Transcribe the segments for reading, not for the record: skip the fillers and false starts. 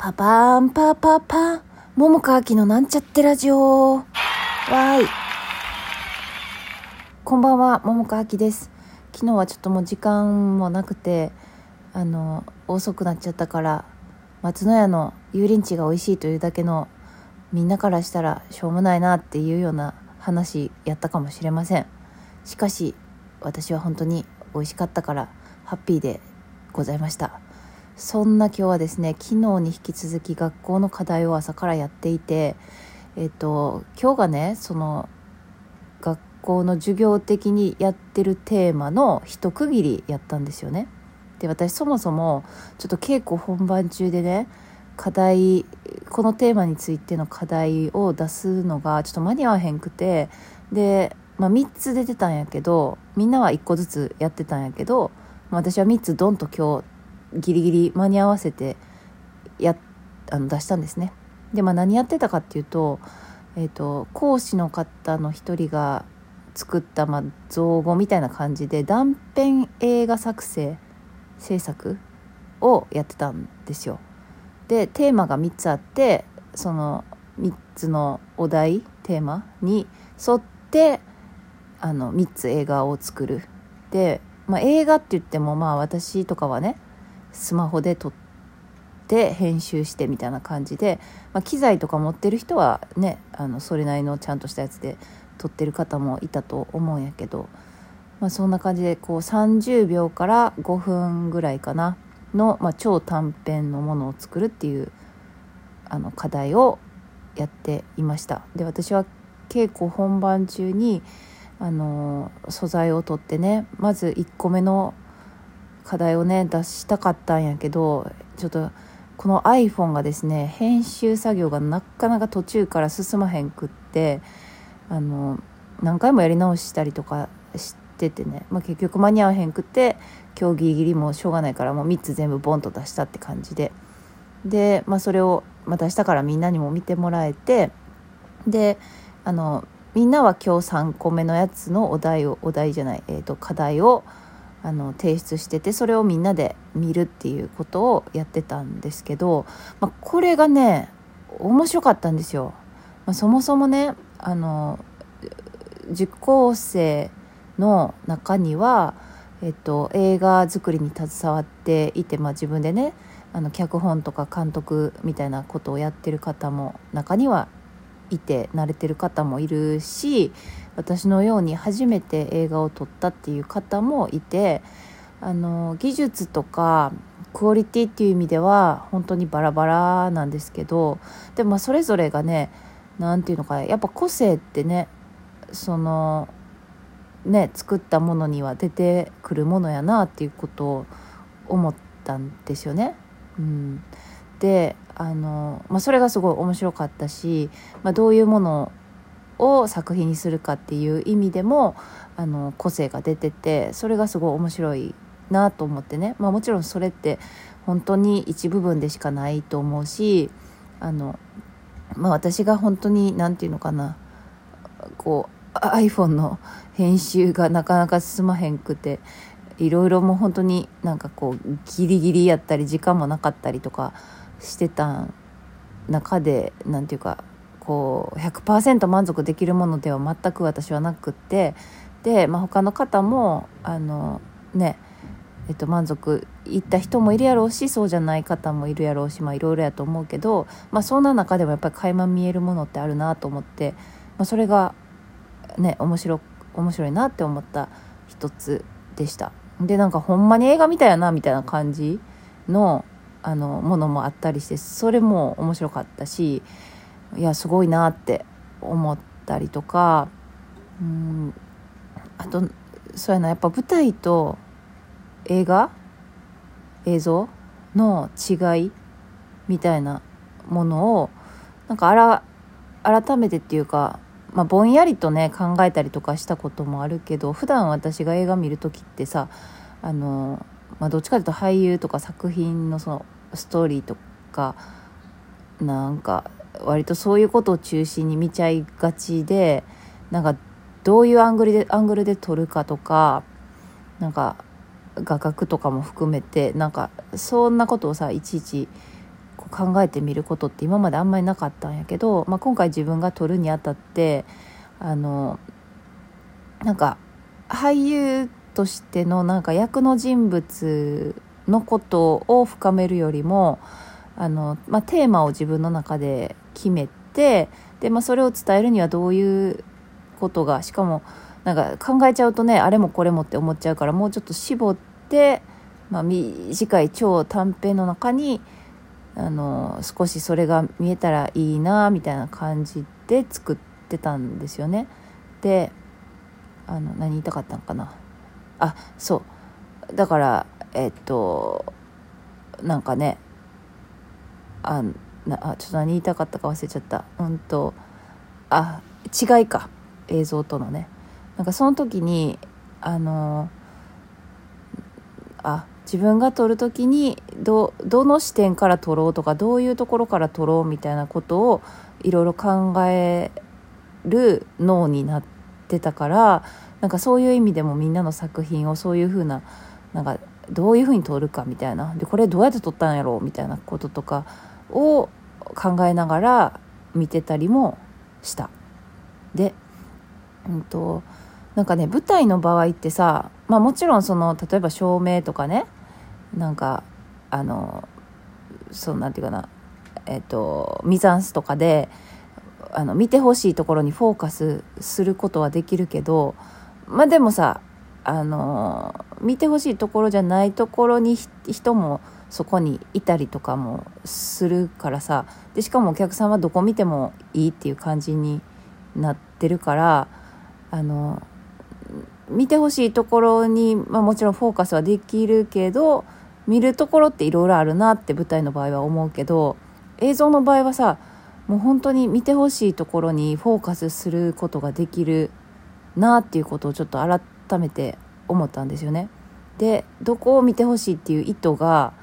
パパーンパパパン、桃佳秋のなんちゃってラジオ。わーい、こんばんは、桃佳秋です。昨日はちょっともう時間もなくて遅くなっちゃったから、松の家の油淋鶏が美味しいというだけの、みんなからしたらしょうもないなっていうような話やったかもしれません。しかし私は本当に美味しかったからハッピーでございました。そんな今日はですね、昨日に引き続き学校の課題を朝からやっていて、今日がね、その学校の授業的にやってるテーマの一区切りやったんですよね。で、私そもそもちょっと稽古本番中でね、課題、このテーマについての課題を出すのがちょっと間に合わへんくて、で、3つ出てたんやけど、みんなは1個ずつやってたんやけど、私は3つドンと今日ギリギリ間に合わせて出したんですね。で、何やってたかっていうと、講師の方の一人が作った、造語みたいな感じで断片映画制作をやってたんですよ。で、テーマが3つあって、その3つのお題テーマに沿って3つ映画を作る。で、映画って言っても私とかはね、スマホで撮って編集してみたいな感じで、機材とか持ってる人はね、それなりのちゃんとしたやつで撮ってる方もいたと思うんやけど、そんな感じでこう30秒から5分ぐらいかなの、超短編のものを作るっていう課題をやっていました。で、私は稽古本番中に素材を撮ってね、まず1個目の課題をね出したかったんやけど、ちょっとこの iPhone がですね、編集作業がなかなか途中から進まへんくって、何回もやり直したりとかしててね、結局間に合わへんくって、今日ギリギリもうしょうがないから、もう3つ全部ボンと出したって感じで、で、それを出したからみんなにも見てもらえて、で、みんなは今日3個目のやつの課題を提出してて、それをみんなで見るっていうことをやってたんですけど、これがね面白かったんですよ。そもそもね、受講生の中には、映画作りに携わっていて、自分でね脚本とか監督みたいなことをやってる方も中にはいて、慣れてる方もいるし、私のように初めて映画を撮ったっていう方もいて、技術とかクオリティっていう意味では本当にバラバラなんですけど、でもそれぞれがね、なんていうのか、やっぱ個性ってね、作ったものには出てくるものやなっていうことを思ったんですよね。うん、で、それがすごい面白かったし、どういうものを作品にするかっていう意味でも個性が出てて、それがすごい面白いなと思ってね、もちろんそれって本当に一部分でしかないと思うし、私が本当にiPhone の編集がなかなか進まへんくて、いろいろもう本当にギリギリやったり時間もなかったりとかしてた中で、100% 満足できるものでは全く私はなくって、で、他の方も満足いった人もいるやろうし、そうじゃない方もいるやろうし、いろいろやと思うけど、そんな中でもやっぱり垣間見えるものってあるなと思って、それがね面白いなって思った一つでした。で、ほんまに映画みたいやなみたいな感じのものもあったりして、それも面白かったし、いやすごいなって思ったりとか、あとそうやな、やっぱ舞台と映像の違いみたいなものを改めてっていうか、ぼんやりとね考えたりとかしたこともあるけど、普段私が映画見る時ってさ、どっちかというと俳優とか作品のそのストーリーとか割とそういうことを中心に見ちゃいがちで、どういうアングルで撮るかとか、画角とかも含めて、そんなことをさいちいち考えてみることって今まであんまりなかったんやけど、まあ、今回自分が撮るにあたってなんか俳優としてのなんか役の人物のことを深めるよりもまあ、テーマを自分の中で決めてで、まあ、それを伝えるにはどういうことがしかもなんか考えちゃうとねあれもこれもって思っちゃうからもうちょっと絞って、まあ、短い超短編の中に少しそれが見えたらいいなみたいな感じで作ってたんですよね。で何言いたかったのかなあそうだからなんかねちょっと何言いたかったか忘れちゃった違いか映像とのねなんかその時に自分が撮る時にどの視点から撮ろうとかどういうところから撮ろうみたいなことをいろいろ考える脳になってたからなんかそういう意味でもみんなの作品をそういう風ななんかどういう風に撮るかみたいなでこれどうやって撮ったんやろうみたいなこととかを考えながら見てたりもした。で、なんかね舞台の場合ってさ、まあ、もちろんその例えば照明とかねなんかそうなんていうかなミザンスとかで見てほしいところにフォーカスすることはできるけど、まあ、でもさ見てほしいところじゃないところに人もそこにいたりとかもするからさでしかもお客さんはどこ見てもいいっていう感じになってるから見てほしいところに、まあ、もちろんフォーカスはできるけど見るところっていろいろあるなって舞台の場合は思うけど映像の場合はさもう本当に見てほしいところにフォーカスすることができるなっていうことをちょっと改めて思ったんですよね。で、どこを見てほしいっていう意図が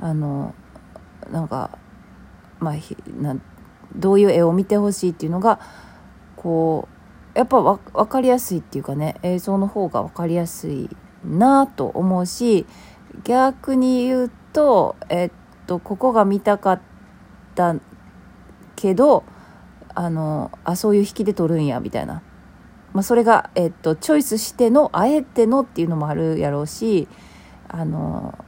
なんかまあどういう絵を見てほしいっていうのがこうやっぱ分かりやすいっていうかね映像の方が分かりやすいなと思うし逆に言うとここが見たかったけどそういう引きで撮るんやみたいな。まあ、それが、チョイスしてのあえてのっていうのもあるやろうしま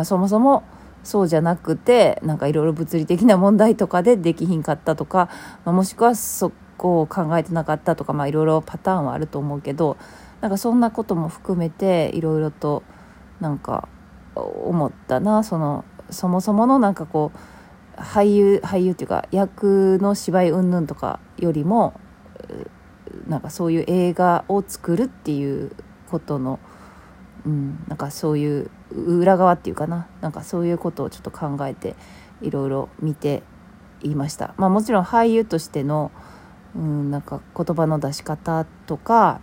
あ、そもそもそうじゃなくてなんかいろいろ物理的な問題とかでできひんかったとか、まあ、もしくはそこを考えてなかったとか、まあ、いろいろパターンはあると思うけどなんかそんなことも含めていろいろとなんか思ったなそもそものなんかこう俳優っていうか役の芝居云々とかよりもなんかそういう映画を作るっていうことの、なんかそういう裏側っていうかな、なんかそういうことをちょっと考えていろいろ見ていました。まあ、もちろん俳優としての、なんか言葉の出し方とか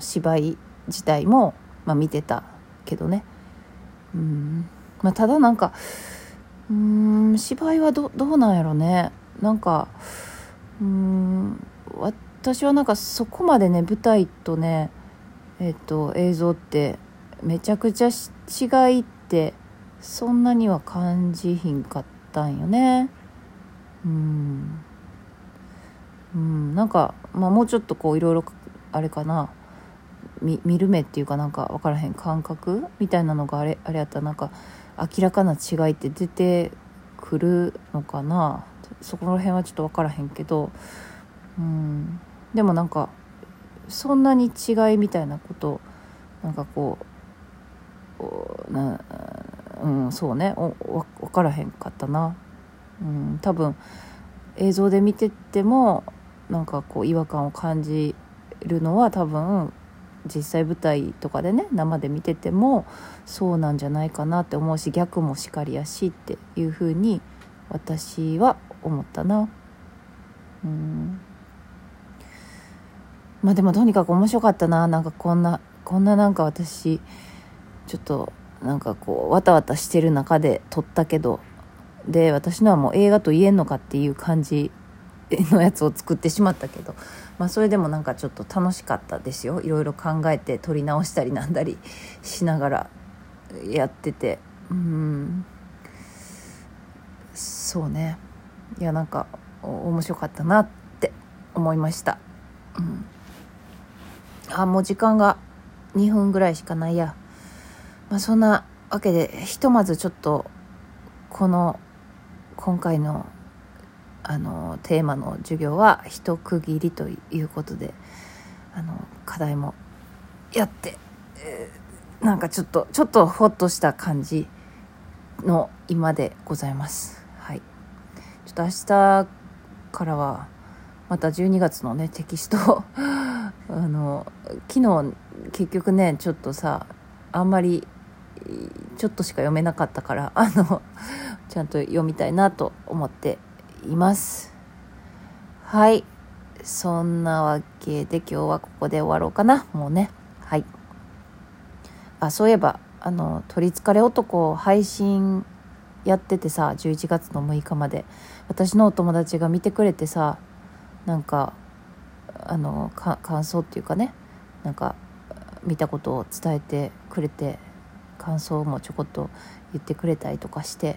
芝居自体も、まあ、見てたけどね。まあ、ただなんか芝居はどうなんやろね。なんか私はなんかそこまでね舞台とね映像ってめちゃくちゃ違いってそんなには感じひんかったんよね。なんか、まあ、もうちょっとこういろいろあれかな見る目っていうかなんか分からへん感覚みたいなのがあれやったらなんか明らかな違いって出てくるのかなそこら辺はちょっと分からへんけどでもなんかそんなに違いみたいなことなんかこうそうね分からへんかったな。多分映像で見ててもなんかこう違和感を感じるのは多分実際舞台とかでね生で見ててもそうなんじゃないかなって思うし逆もしかりやしっていうふうに私は思ったな。まあでもとにかく面白かったな。なんかこんななんか私ちょっとなんかこうわたわたしてる中で撮ったけどで私のはもう映画と言えんのかっていう感じのやつを作ってしまったけど、まあ、それでもなんかちょっと楽しかったですよ。いろいろ考えて撮り直したりなんだりしながらやっててそうね、いやなんか面白かったなって思いました、うん、あ、もう時間が2分ぐらいしかないや、まあ、そんなわけでひとまずちょっとこの今回のテーマの授業は一区切りということで、課題もやって、なんかちょっとほっとした感じの今でございます。はい。ちょっと明日からはまた12月のねテキストを昨日結局ねちょっとさあんまりちょっとしか読めなかったからちゃんと読みたいなと思っています。はい、そんなわけで今日はここで終わろうかな、もうね。はい、あ、そういえば取りつかれ男配信やっててさ、11月の6日まで私のお友達が見てくれてさ、なんか感想っていうかね、なんか見たことを伝えてくれて感想もちょこっと言ってくれたりとかして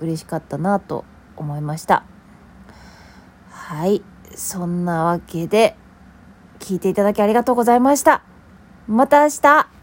嬉しかったなと思いました。はい、そんなわけで聞いていただきありがとうございました。また明日。